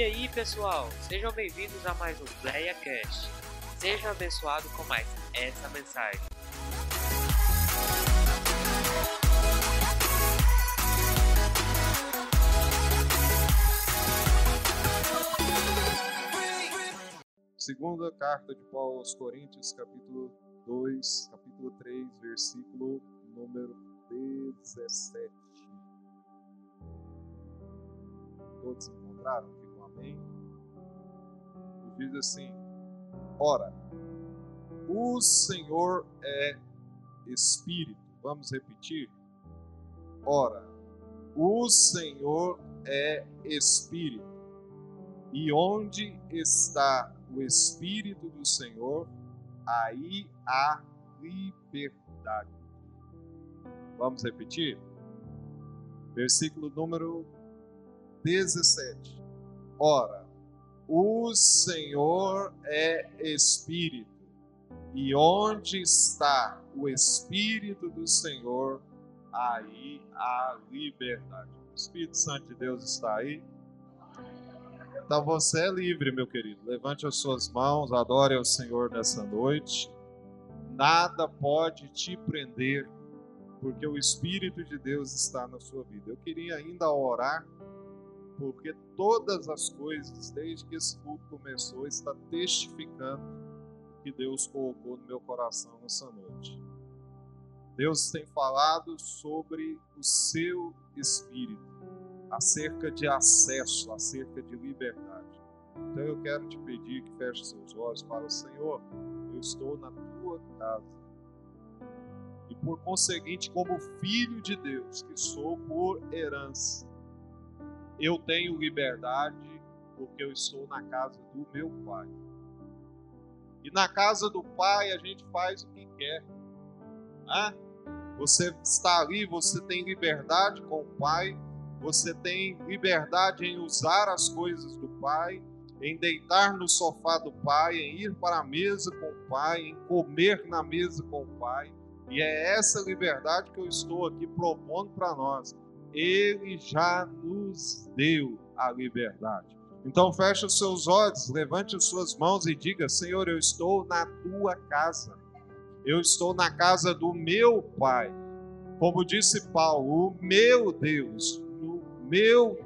E aí pessoal, sejam bem-vindos a mais um Play a Cast. Seja abençoado com mais essa mensagem. Segunda carta de Paulo aos Coríntios, capítulo 2, capítulo 3, versículo número 17. Todos encontraram? Digam amém. E diz assim: ora, o Senhor é Espírito. Vamos repetir? Ora, o Senhor é Espírito. E onde está o Espírito do Senhor, aí há liberdade. Vamos repetir? Versículo número 17. Ora, o Senhor é Espírito, e onde está o Espírito do Senhor, aí há liberdade. O Espírito Santo de Deus está aí? Então você é livre, meu querido. Levante as suas mãos, adore ao Senhor nessa noite. Nada pode te prender, porque o Espírito de Deus está na sua vida. Eu queria ainda orar, porque todas as coisas, desde que esse culto começou, está testificando o que Deus colocou no meu coração nessa noite. Deus tem falado sobre o seu Espírito, acerca de acesso, acerca de liberdade. Então eu quero te pedir que feche seus olhos e fale: Senhor, eu estou na tua casa. E por conseguinte, como filho de Deus, que sou por herança, eu tenho liberdade porque eu estou na casa do meu Pai. E na casa do Pai a gente faz o que quer. Né? Você está ali, você tem liberdade com o Pai, você tem liberdade em usar as coisas do Pai, em deitar no sofá do Pai, em ir para a mesa com o Pai, em comer na mesa com o Pai. E é essa liberdade que eu estou aqui propondo para nós. Ele já nos deu a liberdade. Então feche os seus olhos, levante as suas mãos e diga: Senhor, eu estou na tua casa. Eu estou na casa do meu Pai. Como disse Paulo, o meu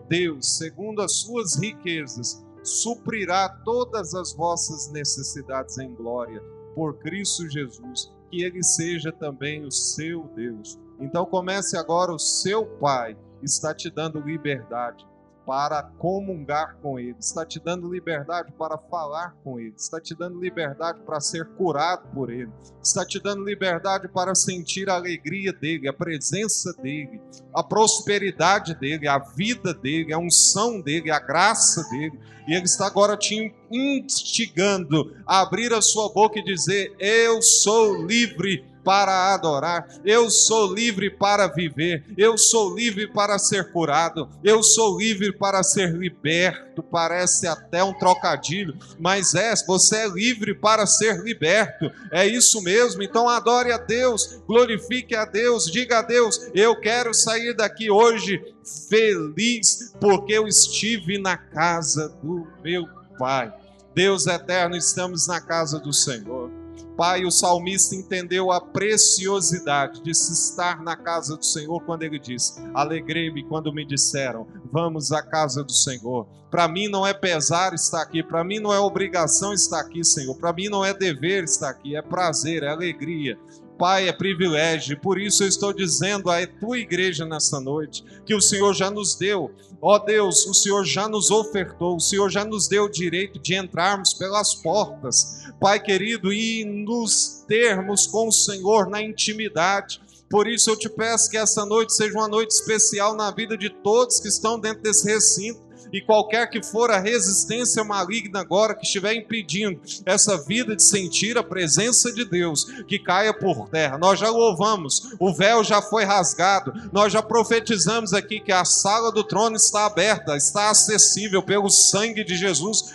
Deus, segundo as suas riquezas, suprirá todas as vossas necessidades em glória, por Cristo Jesus. Que Ele seja também o seu Deus. Então comece agora, o seu Pai está te dando liberdade para comungar com Ele, está te dando liberdade para falar com Ele, está te dando liberdade para ser curado por Ele, está te dando liberdade para sentir a alegria dEle, a presença dEle, a prosperidade dEle, a vida dEle, a unção dEle, a graça dEle. E Ele está agora te instigando a abrir a sua boca e dizer: eu sou livre para adorar, eu sou livre para viver, eu sou livre para ser curado, eu sou livre para ser liberto. Parece até um trocadilho, mas você é livre para ser liberto, é isso mesmo. Então adore a Deus, glorifique a Deus, diga a Deus: eu quero sair daqui hoje feliz, porque eu estive na casa do meu Pai. Deus eterno, estamos na casa do Senhor. Pai, o salmista entendeu a preciosidade de se estar na casa do Senhor quando ele diz: alegrei-me quando me disseram, vamos à casa do Senhor. Para mim não é pesar estar aqui, para mim não é obrigação estar aqui, Senhor. Para mim não é dever estar aqui, é prazer, é alegria. Pai, é privilégio. Por isso eu estou dizendo à tua igreja nessa noite que o Senhor já nos deu. Ó Deus, o Senhor já nos ofertou, o Senhor já nos deu o direito de entrarmos pelas portas, Pai querido, e nos termos com o Senhor na intimidade. Por isso eu te peço que essa noite seja uma noite especial na vida de todos que estão dentro desse recinto. E qualquer que for a resistência maligna agora que estiver impedindo essa vida de sentir a presença de Deus, que caia por terra. Nós já louvamos, o véu já foi rasgado, nós já profetizamos aqui que a sala do trono está aberta, está acessível pelo sangue de Jesus,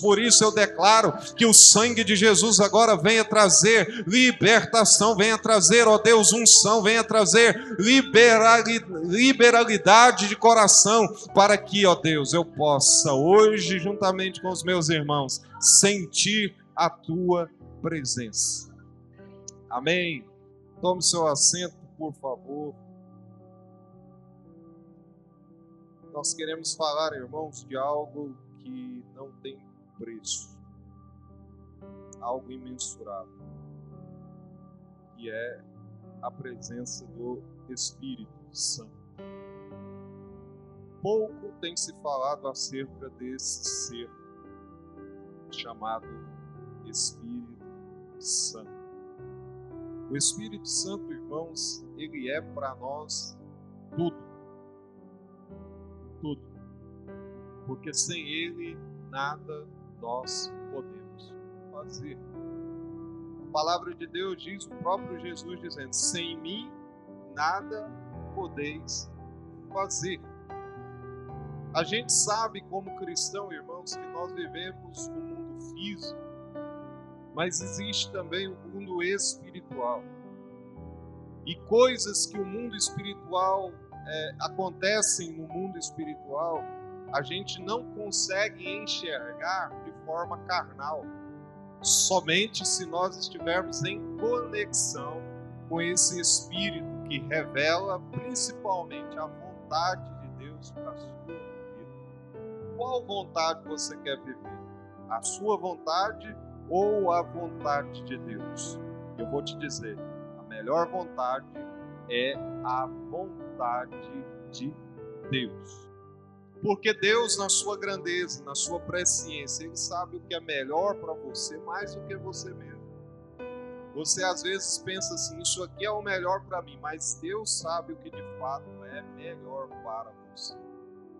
Por isso eu declaro que o sangue de Jesus agora venha trazer libertação, venha trazer, ó Deus, unção, venha trazer liberalidade de coração, para que, ó Deus, eu possa hoje, juntamente com os meus irmãos, sentir a Tua presença. Amém? Tome seu assento, por favor. Nós queremos falar, irmãos, de algo que não tem preço. Algo imensurável. E é a presença do Espírito Santo. Pouco tem se falado acerca desse ser chamado Espírito Santo. O Espírito Santo, irmãos, ele é para nós tudo. Tudo. Porque sem ele, nada nós podemos fazer. A palavra de Deus diz, o próprio Jesus dizendo, sem mim, nada podeis fazer. A gente sabe como cristão, irmãos, que nós vivemos no mundo físico, mas existe também o mundo espiritual. E coisas que o mundo espiritual acontecem no mundo espiritual, a gente não consegue enxergar de forma carnal, somente se nós estivermos em conexão com esse Espírito que revela principalmente a vontade de Deus para a sua vida. Qual vontade você quer viver? A sua vontade ou a vontade de Deus? Eu vou te dizer, a melhor vontade é a vontade de Deus. Porque Deus, na sua grandeza, na sua presciência, Ele sabe o que é melhor para você mais do que você mesmo. Você às vezes pensa assim, isso aqui é o melhor para mim, mas Deus sabe o que de fato é melhor para você,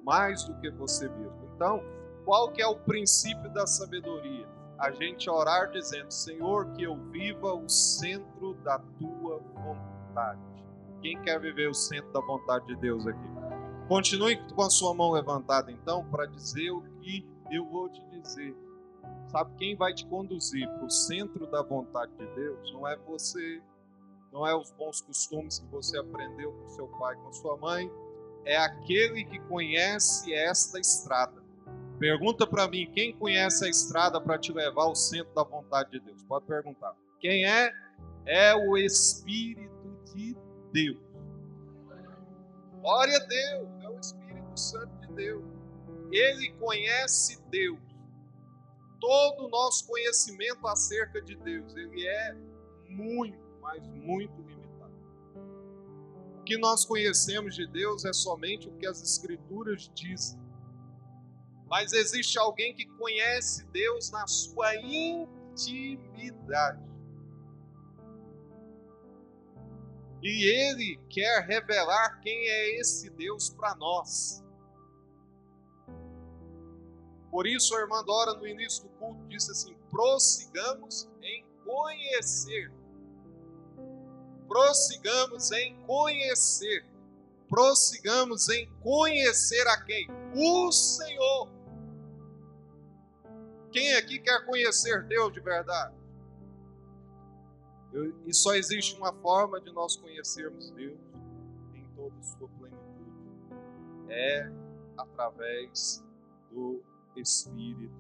mais do que você mesmo. Então, qual que é o princípio da sabedoria? A gente orar dizendo, Senhor, que eu viva o centro da Tua vontade. Quem quer viver o centro da vontade de Deus aqui? Continue com a sua mão levantada, então, para dizer o que eu vou te dizer. Sabe quem vai te conduzir para o centro da vontade de Deus? Não é você, não é os bons costumes que você aprendeu com seu pai, com sua mãe. É aquele que conhece esta estrada. Pergunta para mim, quem conhece a estrada para te levar ao centro da vontade de Deus? Pode perguntar. Quem é? É o Espírito de Deus. Glória a Deus, é o Espírito Santo de Deus. Ele conhece Deus. Todo o nosso conhecimento acerca de Deus, ele é muito, mas muito limitado. O que nós conhecemos de Deus é somente o que as Escrituras dizem. Mas existe alguém que conhece Deus na sua intimidade. E Ele quer revelar quem é esse Deus para nós. Por isso a irmã Dora no início do culto disse assim, prossigamos em conhecer. Prossigamos em conhecer. Prossigamos em conhecer a quem? O Senhor. Quem aqui quer conhecer Deus de verdade? E só existe uma forma de nós conhecermos Deus em toda a sua plenitude. É através do Espírito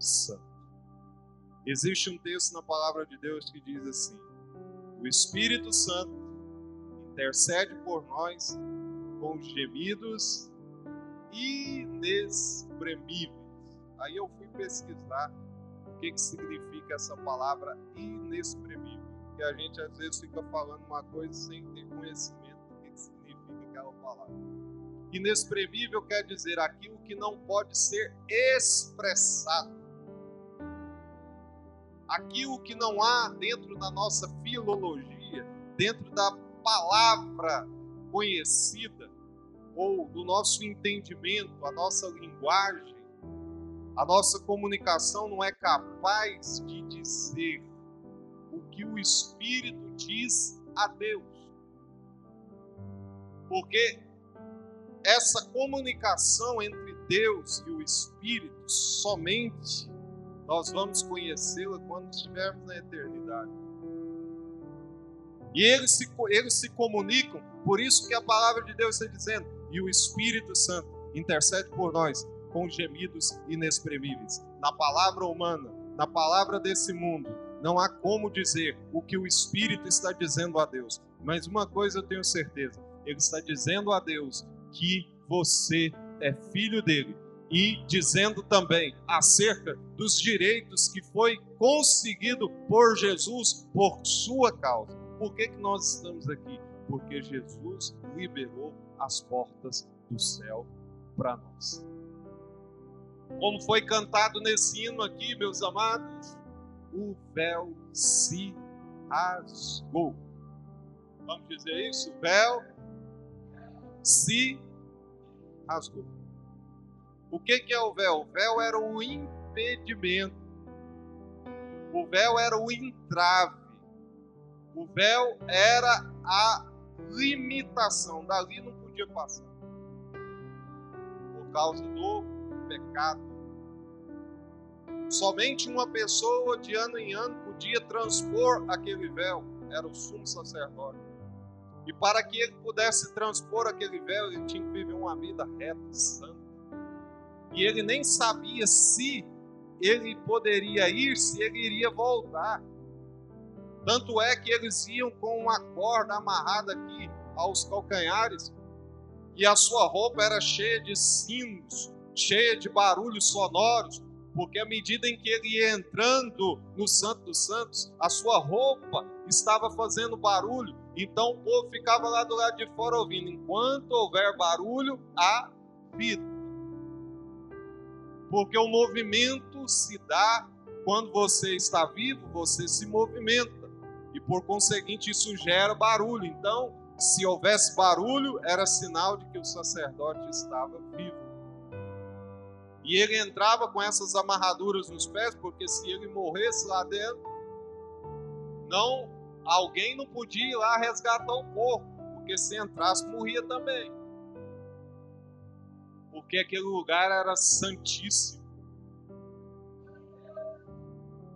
Santo. Existe um texto na palavra de Deus que diz assim, o Espírito Santo intercede por nós com gemidos inexprimíveis. Aí eu fui pesquisar o que significa essa palavra inexprimível. Que a gente às vezes fica falando uma coisa sem ter conhecimento do que significa aquela palavra. Inexprimível quer dizer aquilo que não pode ser expressado. Aquilo que não há dentro da nossa filologia, dentro da palavra conhecida, ou do nosso entendimento, a nossa linguagem, a nossa comunicação não é capaz de dizer o que o Espírito diz a Deus. Porque essa comunicação entre Deus e o Espírito, somente nós vamos conhecê-la quando estivermos na eternidade. E eles se comunicam, por isso que a palavra de Deus está dizendo, e o Espírito Santo intercede por nós com gemidos inexprimíveis. Na palavra humana, na palavra desse mundo, não há como dizer o que o Espírito está dizendo a Deus. Mas uma coisa eu tenho certeza, ele está dizendo a Deus que você é filho dele. E dizendo também acerca dos direitos que foi conseguido por Jesus por sua causa. Por que que nós estamos aqui? Porque Jesus liberou as portas do céu para nós. Como foi cantado nesse hino aqui, meus amados, o véu se rasgou. Vamos dizer isso? O véu se rasgou. O que é o véu? O véu era o impedimento. O véu era o entrave. O véu era a limitação. Dali não podia passar. Por causa do pecado. Somente uma pessoa de ano em ano podia transpor aquele véu. Era o sumo sacerdote. E para que ele pudesse transpor aquele véu, ele tinha que viver uma vida reta, santa. E ele nem sabia se ele poderia ir, se ele iria voltar. Tanto é que eles iam com uma corda amarrada aqui aos calcanhares. E a sua roupa era cheia de sinos, cheia de barulhos sonoros. Porque à medida em que ele ia entrando no Santo dos Santos, a sua roupa estava fazendo barulho. Então o povo ficava lá do lado de fora ouvindo. Enquanto houver barulho, há vida. Porque o movimento se dá quando você está vivo, você se movimenta. E por conseguinte isso gera barulho. Então, se houvesse barulho, era sinal de que o sacerdote estava vivo. E ele entrava com essas amarraduras nos pés, porque se ele morresse lá dentro, alguém não podia ir lá resgatar o corpo. Porque se entrasse, morria também. Porque aquele lugar era santíssimo.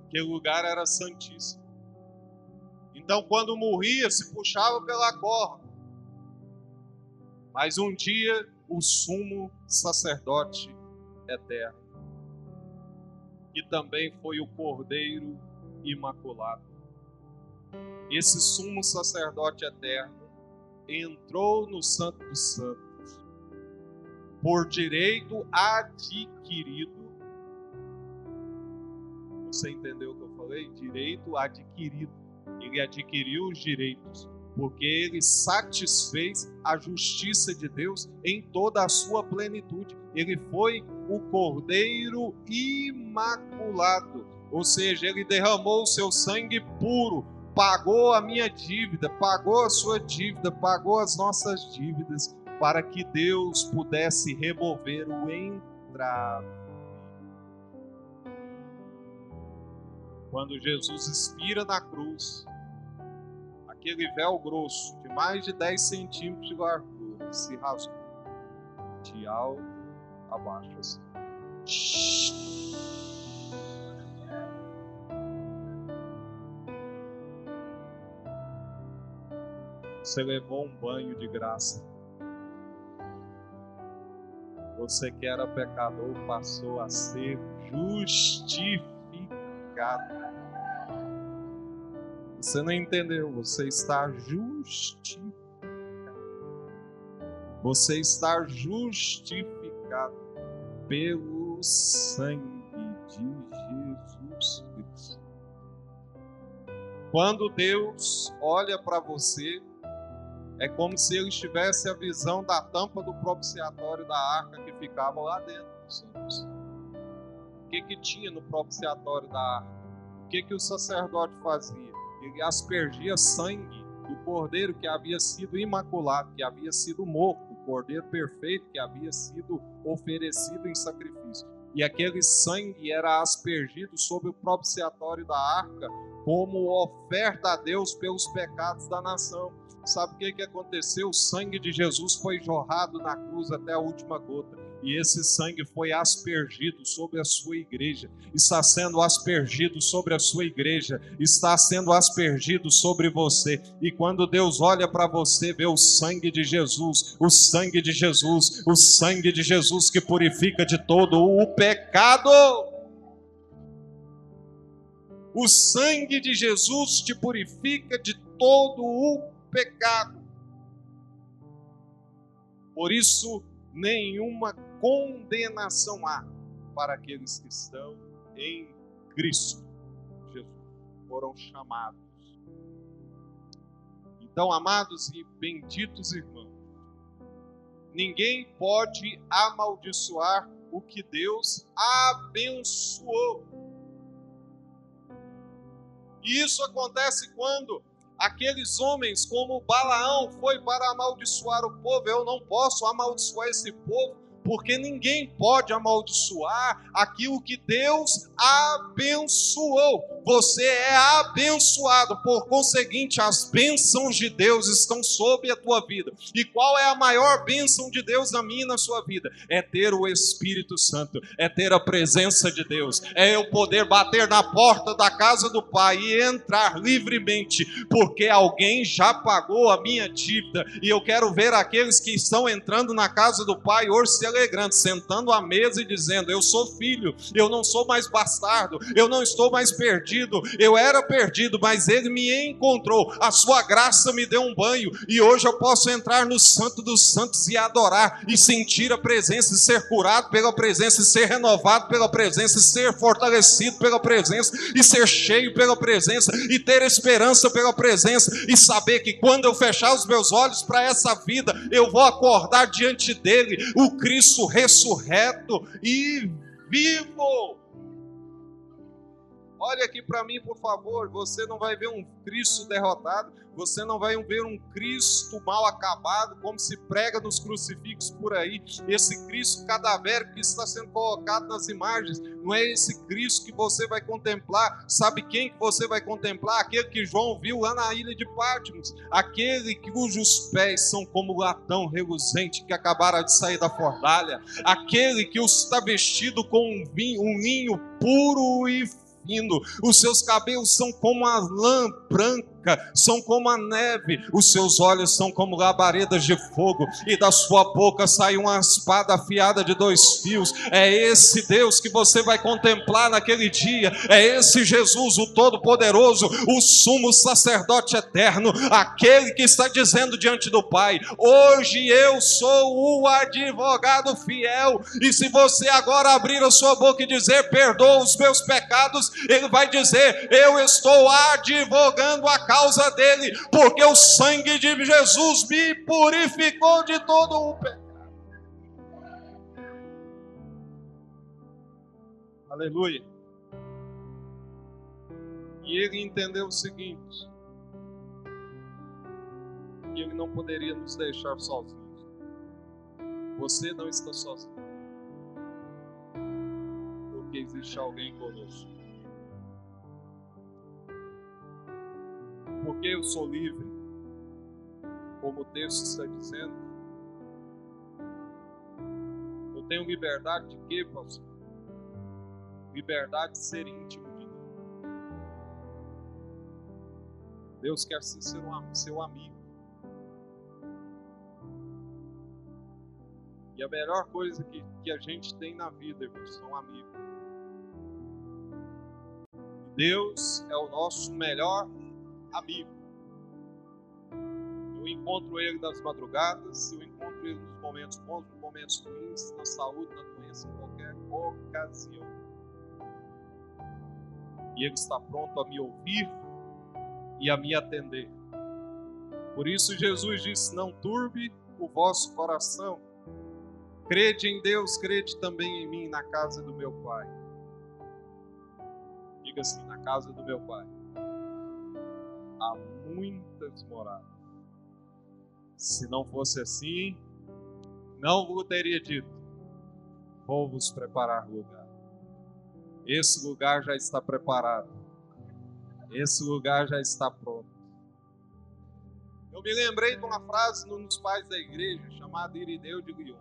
Aquele lugar era santíssimo. Então, quando morria, se puxava pela corda. Mas um dia, o sumo sacerdote eterno, que também foi o Cordeiro Imaculado, esse sumo sacerdote eterno entrou no Santo dos Santos por direito adquirido. Você entendeu o que eu falei? Direito adquirido. Ele adquiriu os direitos, porque ele satisfez a justiça de Deus em toda a sua plenitude. Ele foi o Cordeiro Imaculado, ou seja, ele derramou o seu sangue puro, pagou a minha dívida, pagou a sua dívida, pagou as nossas dívidas, para que Deus pudesse remover o entrave. Quando Jesus expira na cruz, aquele véu grosso de mais de 10 centímetros de largura se rasgou de alto a baixo assim. Você levou um banho de graça. Você que era pecador passou a ser justificado. Você não entendeu, você está justificado. Você está justificado pelo sangue de Jesus Cristo. Quando Deus olha para você, é como se eles tivessem a visão da tampa do propiciatório da arca que ficava lá dentro. O que tinha no propiciatório da arca? O que o sacerdote fazia? Ele aspergia sangue do cordeiro que havia sido imaculado, que havia sido morto, o cordeiro perfeito que havia sido oferecido em sacrifício. E aquele sangue era aspergido sobre o propiciatório da arca como oferta a Deus pelos pecados da nação. Sabe o que aconteceu? O sangue de Jesus foi jorrado na cruz até a última gota. E esse sangue foi aspergido sobre a sua igreja. Está sendo aspergido sobre a sua igreja. Está sendo aspergido sobre você. E quando Deus olha para você, vê o sangue de Jesus. O sangue de Jesus. O sangue de Jesus que purifica de todo o pecado. O sangue de Jesus te purifica de todo o pecado. Por isso, nenhuma condenação há para aqueles que estão em Cristo Jesus, foram chamados. Então, amados e benditos irmãos, ninguém pode amaldiçoar o que Deus abençoou. E isso acontece quando aqueles homens, como Balaão, foi para amaldiçoar o povo. Eu não posso amaldiçoar esse povo, porque ninguém pode amaldiçoar aquilo que Deus abençoou. Você é abençoado, por conseguinte, as bênçãos de Deus estão sobre a tua vida. E qual é a maior bênção de Deus na minha e na sua vida? É ter o Espírito Santo, é ter a presença de Deus, é eu poder bater na porta da casa do Pai e entrar livremente, porque alguém já pagou a minha dívida. E eu quero ver aqueles que estão entrando na casa do Pai hoje se alegrando, sentando à mesa e dizendo: eu sou filho, eu não sou mais bastardo, eu não estou mais perdido. Eu era perdido, mas Ele me encontrou. A sua graça me deu um banho e hoje eu posso entrar no Santo dos Santos e adorar e sentir a presença e ser curado pela presença e ser renovado pela presença e ser fortalecido pela presença e ser cheio pela presença e ter esperança pela presença e saber que quando eu fechar os meus olhos para essa vida, eu vou acordar diante dEle, o Cristo ressurreto e vivo. Olha aqui para mim, por favor, você não vai ver um Cristo derrotado, você não vai ver um Cristo mal acabado, como se prega nos crucifixos por aí. Esse Cristo cadavérico que está sendo colocado nas imagens, não é esse Cristo que você vai contemplar. Sabe quem que você vai contemplar? Aquele que João viu lá na ilha de Patmos, aquele cujos pés são como latão reluzente que acabara de sair da fornalha, aquele que está vestido com um linho puro e indo. Os seus cabelos são como a lã branca, são como a neve, os seus olhos são como labaredas de fogo, e da sua boca sai uma espada afiada de 2 fios. É esse Deus que você vai contemplar naquele dia, é esse Jesus, o Todo-Poderoso, o sumo sacerdote eterno, aquele que está dizendo diante do Pai: hoje eu sou o advogado fiel. E se você agora abrir a sua boca e dizer: perdoa os meus pecados, Ele vai dizer: eu estou advogando a causa dele, porque o sangue de Jesus me purificou de todo o pecado. Aleluia. E ele entendeu o seguinte: que ele não poderia nos deixar sozinhos. Você não está sozinho, porque existe alguém conosco. Porque eu sou livre, como o texto está dizendo. Eu tenho liberdade de quê, pastor? Liberdade de ser íntimo de Deus. Deus quer ser um seu amigo. E a melhor coisa que a gente tem na vida, irmãos, são amigos. Deus é o nosso melhor amigo. Eu encontro ele nas madrugadas, eu encontro ele nos momentos bons, nos momentos ruins, na saúde, na doença, em qualquer ocasião. E ele está pronto a me ouvir e a me atender. Por isso Jesus disse: não turbe o vosso coração. Crede em Deus, crede também em mim, na casa do meu Pai. Diga assim: na casa do meu Pai há muitas moradas. Se não fosse assim, não vos teria dito: vou vos preparar lugar. Esse lugar já está preparado. Esse lugar já está pronto. Eu me lembrei de uma frase de um dos pais da igreja, chamado Irineu de Lyon.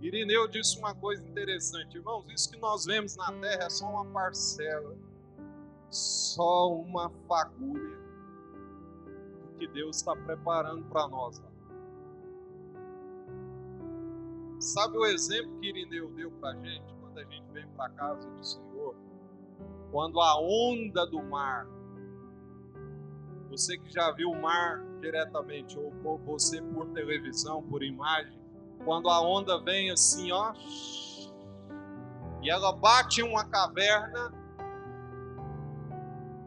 Irineu disse uma coisa interessante. Irmãos, isso que nós vemos na terra é só uma parcela, só uma fagulha do que Deus está preparando para nós. Sabe o exemplo que Irineu deu para a gente quando a gente vem para a casa do Senhor? Quando a onda do mar, você que já viu o mar diretamente, ou você por televisão, por imagem, quando a onda vem assim, ó, e ela bate em uma caverna,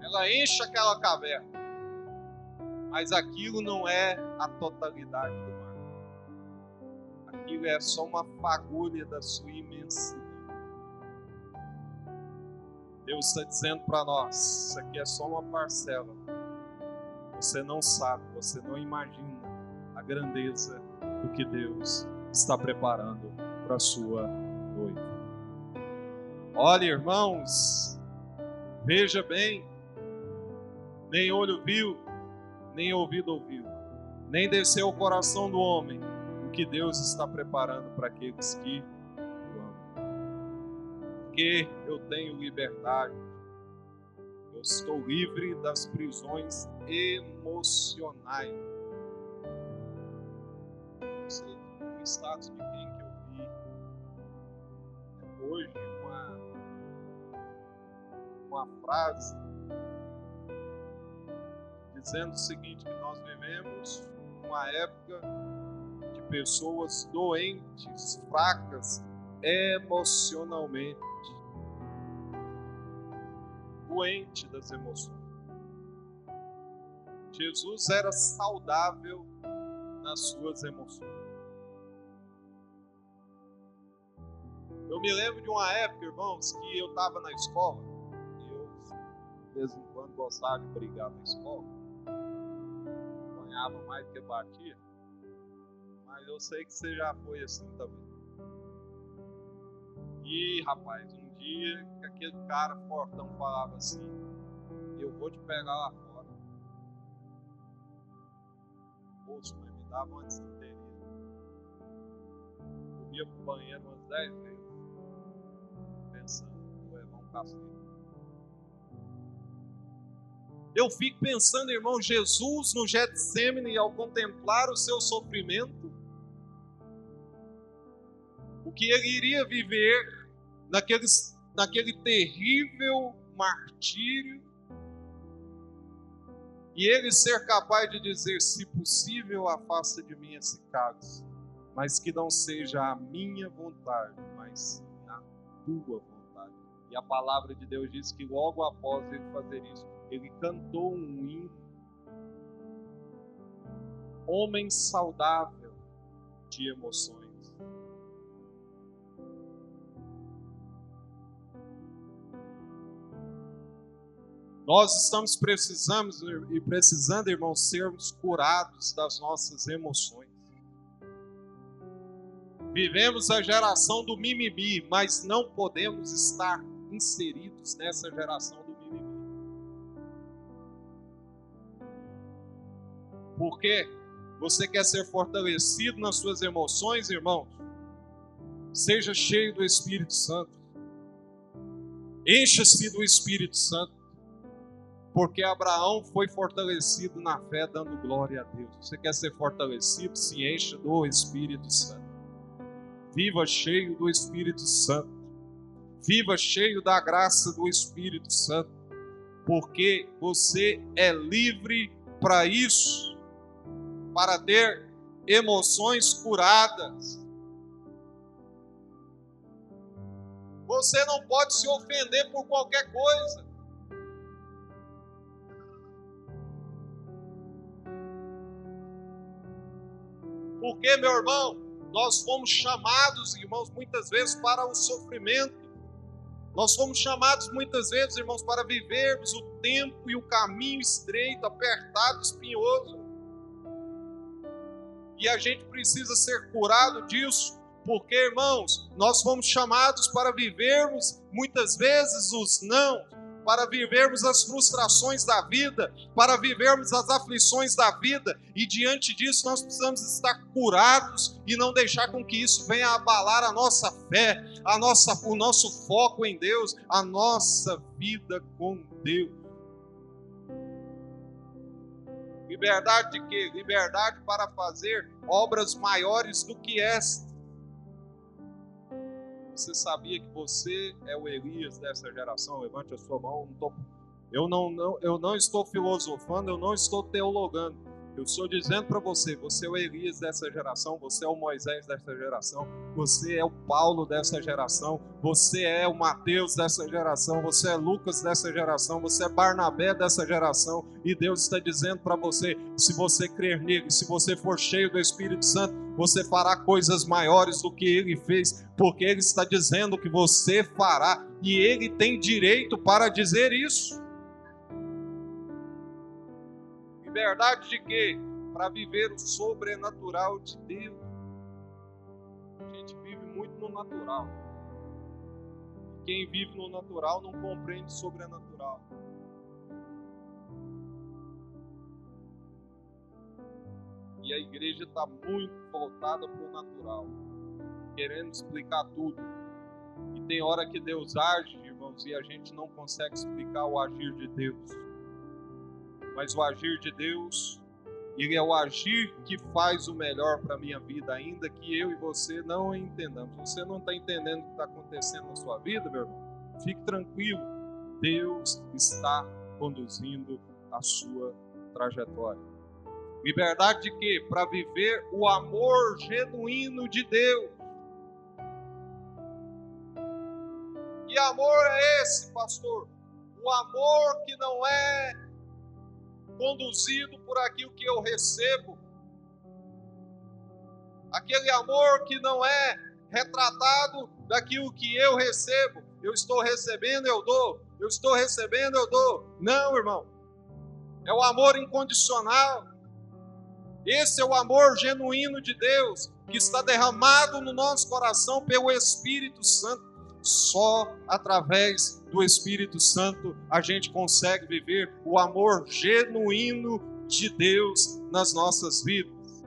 ela enche aquela caverna, mas aquilo não é a totalidade do mar. Aquilo é só uma fagulha da sua imensidão. Deus está dizendo para nós, isso aqui é só uma parcela. Você não sabe, você não imagina a grandeza do que Deus está preparando para a sua noiva. Olha, irmãos, veja bem, nem olho viu, nem ouvido ouviu, nem desceu o coração do homem que Deus está preparando para aqueles que o amam. Porque eu tenho liberdade, eu estou livre das prisões emocionais. Não sei o status de quem que eu vi hoje, uma frase dizendo o seguinte, que nós vivemos uma época de pessoas doentes, fracas emocionalmente, doente das emoções. Jesus era saudável nas suas emoções. Eu me lembro de uma época, irmãos, que eu estava na escola, e eu de vez em quando gostava de brigar na escola, ganhava mais do que batia. Mas eu sei que você já foi assim também. E, rapaz, um dia que aquele cara fortão falava assim, eu vou te pegar lá fora. Poxa, mas me dava uma desinteria. Eu ia pro banheiro umas 10 vezes, pensando, vou levar um castigo. Eu fico pensando, irmão, Jesus no Getsêmani, ao contemplar o seu sofrimento, que ele iria viver naquele terrível martírio, e ele ser capaz de dizer, se possível, afasta de mim esse cálice, mas que não seja a minha vontade, mas a tua vontade. E a palavra de Deus diz que logo após ele fazer isso, ele cantou um hino. Homem saudável de emoções. Nós estamos precisando, irmãos, sermos curados das nossas emoções. Vivemos a geração do mimimi, mas não podemos estar inseridos nessa geração do mimimi. Porque você quer ser fortalecido nas suas emoções, irmãos? Seja cheio do Espírito Santo. Encha-se do Espírito Santo. Porque Abraão foi fortalecido na fé, dando glória a Deus. Você quer ser fortalecido? Se encha do Espírito Santo. Viva cheio do Espírito Santo. Viva cheio da graça do Espírito Santo. Porque você é livre para isso. Para ter emoções curadas. Você não pode se ofender por qualquer coisa. Porque, meu irmão, nós fomos chamados, irmãos, muitas vezes para o sofrimento. Nós fomos chamados muitas vezes, irmãos, para vivermos o tempo e o caminho estreito, apertado, espinhoso. E a gente precisa ser curado disso, porque, irmãos, nós fomos chamados para vivermos muitas vezes os não, para vivermos as frustrações da vida, para vivermos as aflições da vida, e diante disso nós precisamos estar curados e não deixar com que isso venha abalar a nossa fé, o nosso foco em Deus, a nossa vida com Deus. Liberdade de quê? Liberdade para fazer obras maiores do que esta. Você sabia que você é o Elias dessa geração? Levante a sua mão. Eu não estou filosofando, eu não estou teologando. Eu estou dizendo para você, você é o Elias dessa geração, você é o Moisés dessa geração, você é o Paulo dessa geração, você é o Mateus dessa geração, você é Lucas dessa geração, você é Barnabé dessa geração. E Deus está dizendo para você, se você crer nele, se você for cheio do Espírito Santo, você fará coisas maiores do que ele fez, porque ele está dizendo que você fará, e ele tem direito para dizer isso. Liberdade de quê? Para viver o sobrenatural de Deus. A gente vive muito no natural. Quem vive no natural não compreende o sobrenatural. E a igreja está muito voltada para o natural, querendo explicar tudo. E tem hora que Deus age, irmãos, e a gente não consegue explicar o agir de Deus. Mas o agir de Deus, ele é o agir que faz o melhor para a minha vida, ainda que eu e você não entendamos. Você não está entendendo o que está acontecendo na sua vida, meu irmão? Fique tranquilo, Deus está conduzindo a sua trajetória. Liberdade de quê? Para viver o amor genuíno de Deus. Que amor é esse, pastor? O amor que não é conduzido por aquilo que eu recebo. Aquele amor que não é retratado daquilo que eu recebo. Eu estou recebendo, eu dou. Eu estou recebendo, eu dou. Não, irmão. É o amor incondicional. Esse é o amor genuíno de Deus, que está derramado no nosso coração pelo Espírito Santo. Só através do Espírito Santo a gente consegue viver o amor genuíno de Deus nas nossas vidas.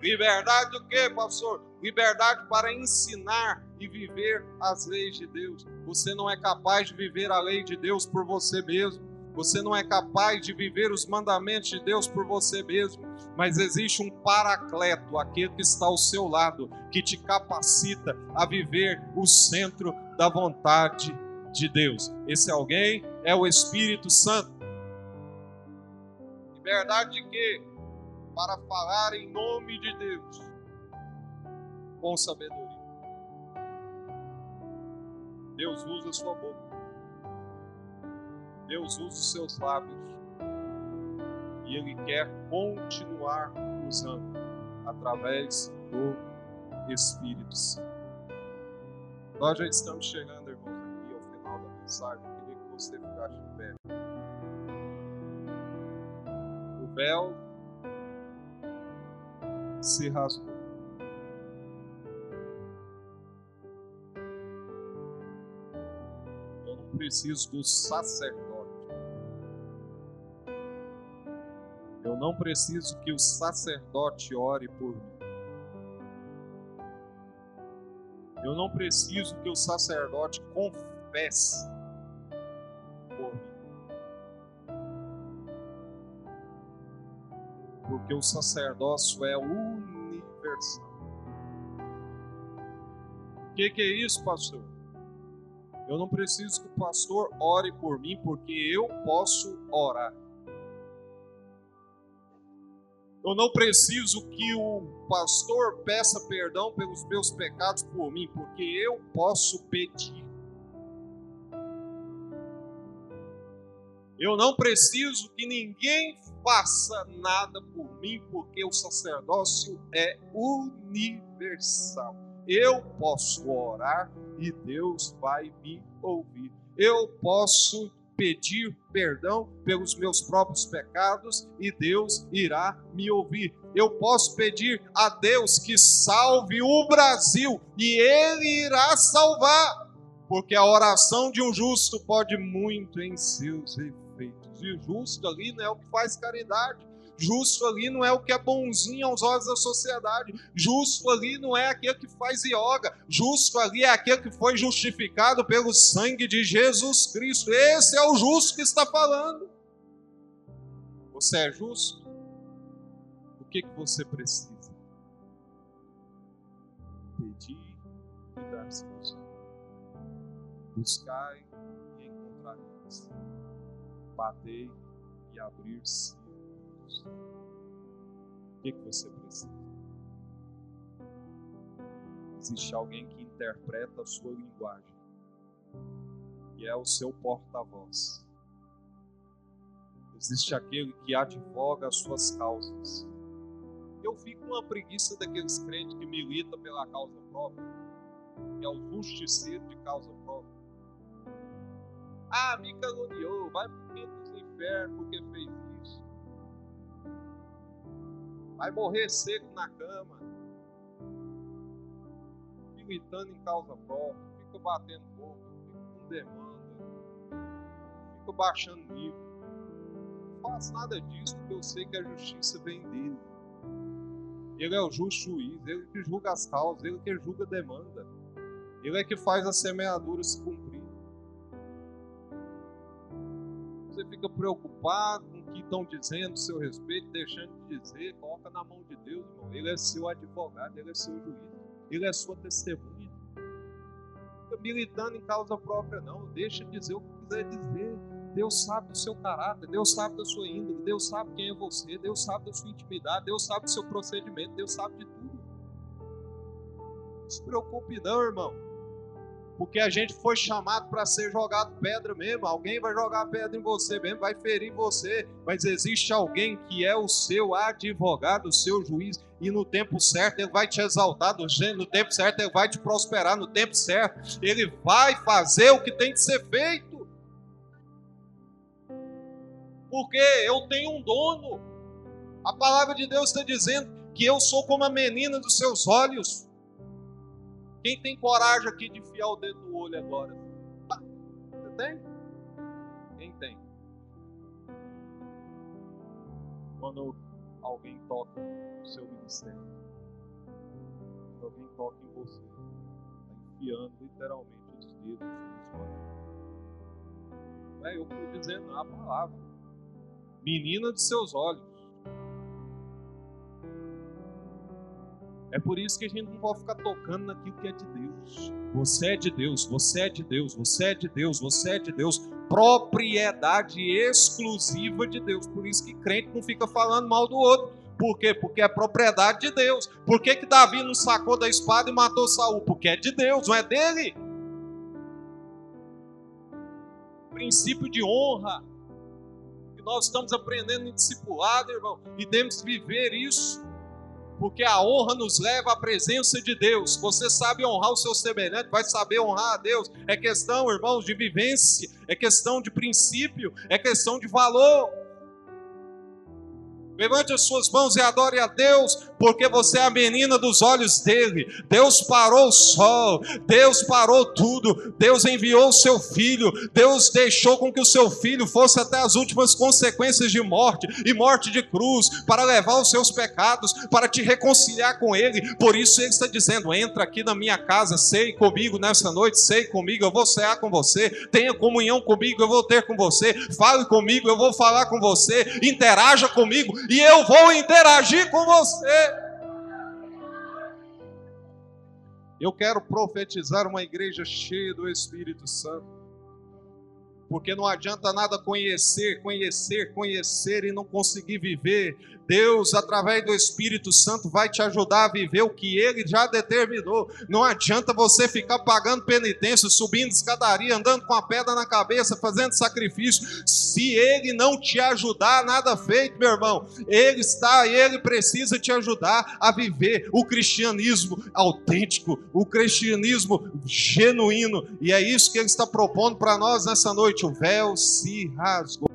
Liberdade do quê, pastor? Liberdade para ensinar e viver as leis de Deus. Você não é capaz de viver a lei de Deus por você mesmo. Você não é capaz de viver os mandamentos de Deus por você mesmo, mas existe um paracleto, aquele que está ao seu lado, que te capacita a viver o centro da vontade de Deus. Esse alguém é o Espírito Santo. Liberdade de quê? Para falar em nome de Deus, com sabedoria. Deus usa a sua boca. Deus usa os seus lábios e ele quer continuar usando através do Espírito Santo. Nós já estamos chegando, irmãos, aqui ao final da mensagem. Eu queria que você ficasse de pé. O véu se rasgou. Eu não preciso do sacerdote. Eu não preciso que o sacerdote ore por mim. Eu não preciso que o sacerdote confesse por mim. Porque o sacerdócio é universal. O que é isso, pastor? Eu não preciso que o pastor ore por mim, porque eu posso orar. Eu não preciso que o pastor peça perdão pelos meus pecados por mim, porque eu posso pedir. Eu não preciso que ninguém faça nada por mim, porque o sacerdócio é universal. Eu posso orar e Deus vai me ouvir. Eu posso pedir perdão pelos meus próprios pecados e Deus irá me ouvir. Eu posso pedir a Deus que salve o Brasil e ele irá salvar. porque a oração de um justo pode muito em seus efeitos. E justo ali não é o que faz caridade. Justo ali não é o que é bonzinho aos olhos da sociedade. Justo ali não é aquele que faz ioga. Justo ali é aquele que foi justificado pelo sangue de Jesus Cristo. Esse é o justo que está falando. Você é justo? O que você precisa? Pedir e dar-se ao Senhor. Buscai e encontrareis. Batei e abrir-se. O que você precisa? Existe alguém que interpreta a sua linguagem e é o seu porta-voz. Existe aquele que advoga as suas causas. Eu fico com uma preguiça daqueles crentes que militam pela causa própria, que é o justiceiro de causa própria. Ah, me caluniou, vai pro meio dos infernos porque fez isso. Vai morrer seco na cama, militando em causa própria, fica batendo boca, fica com demanda, fica baixando nível. Não faço nada disso, porque eu sei que a justiça vem dele. Ele é o justo juiz, ele que julga as causas, ele que julga a demanda, ele é que faz a semeadura se cumprir. Você fica preocupado com o que estão dizendo, seu respeito, deixando de dizer, coloca na mão de Deus, irmão. Ele é seu advogado, ele é seu juiz, ele é sua testemunha. Não fica militando em causa própria, não. Deixa de dizer o que quiser dizer. Deus sabe do seu caráter, Deus sabe da sua índole, Deus sabe quem é você, Deus sabe da sua intimidade, Deus sabe do seu procedimento, Deus sabe de tudo. Não se preocupe, não, irmão. Porque a gente foi chamado para ser jogado pedra mesmo. Alguém vai jogar pedra em você mesmo, vai ferir você. Mas existe alguém que é o seu advogado, o seu juiz. E no tempo certo ele vai te exaltar, no tempo certo ele vai te prosperar, no tempo certo ele vai fazer o que tem que ser feito. Porque eu tenho um dono. A palavra de Deus está dizendo que eu sou como a menina dos seus olhos. Quem tem coragem aqui de enfiar o dedo no olho agora? Pá. Você tem? Quem tem? Quando alguém toca no seu ministério, quando alguém toca em você, está enfiando literalmente os dedos nos olhos. Não é eu que estou dizendo, não, a palavra. Menina de seus olhos. É por isso que a gente não pode ficar tocando naquilo que é de Deus. Você é de Deus, você é de Deus, você é de Deus, você é de Deus. Propriedade exclusiva de Deus. Por isso que crente não fica falando mal do outro. Por quê? Porque é propriedade de Deus. Por que que Davi não sacou da espada e matou Saul? Porque é de Deus, não é dele. Princípio de honra. Que nós estamos aprendendo em discipulado, irmão. E temos que viver isso. Porque a honra nos leva à presença de Deus. Você sabe honrar o seu semelhante, vai saber honrar a Deus. É questão, irmãos, de vivência. É questão de princípio. É questão de valor. Levante as suas mãos e adore a Deus, porque você é a menina dos olhos dele. Deus parou o sol, Deus parou tudo, Deus enviou o seu filho, Deus deixou com que o seu filho fosse até as últimas consequências de morte, e morte de cruz, para levar os seus pecados, para te reconciliar com ele. Por isso ele está dizendo, entra aqui na minha casa, sei comigo nessa noite, sei comigo, eu vou cear com você, tenha comunhão comigo, eu vou ter com você, fale comigo, eu vou falar com você, interaja comigo, e eu vou interagir com você. Eu quero profetizar uma igreja cheia do Espírito Santo. Porque não adianta nada conhecer e não conseguir viver. Deus, através do Espírito Santo, vai te ajudar a viver o que Ele já determinou. Não adianta você ficar pagando penitência, subindo escadaria, andando com a pedra na cabeça, fazendo sacrifício. Se Ele não te ajudar, nada feito, meu irmão. Ele precisa te ajudar a viver o cristianismo autêntico, o cristianismo genuíno. E é isso que Ele está propondo para nós nessa noite. O véu se rasgou.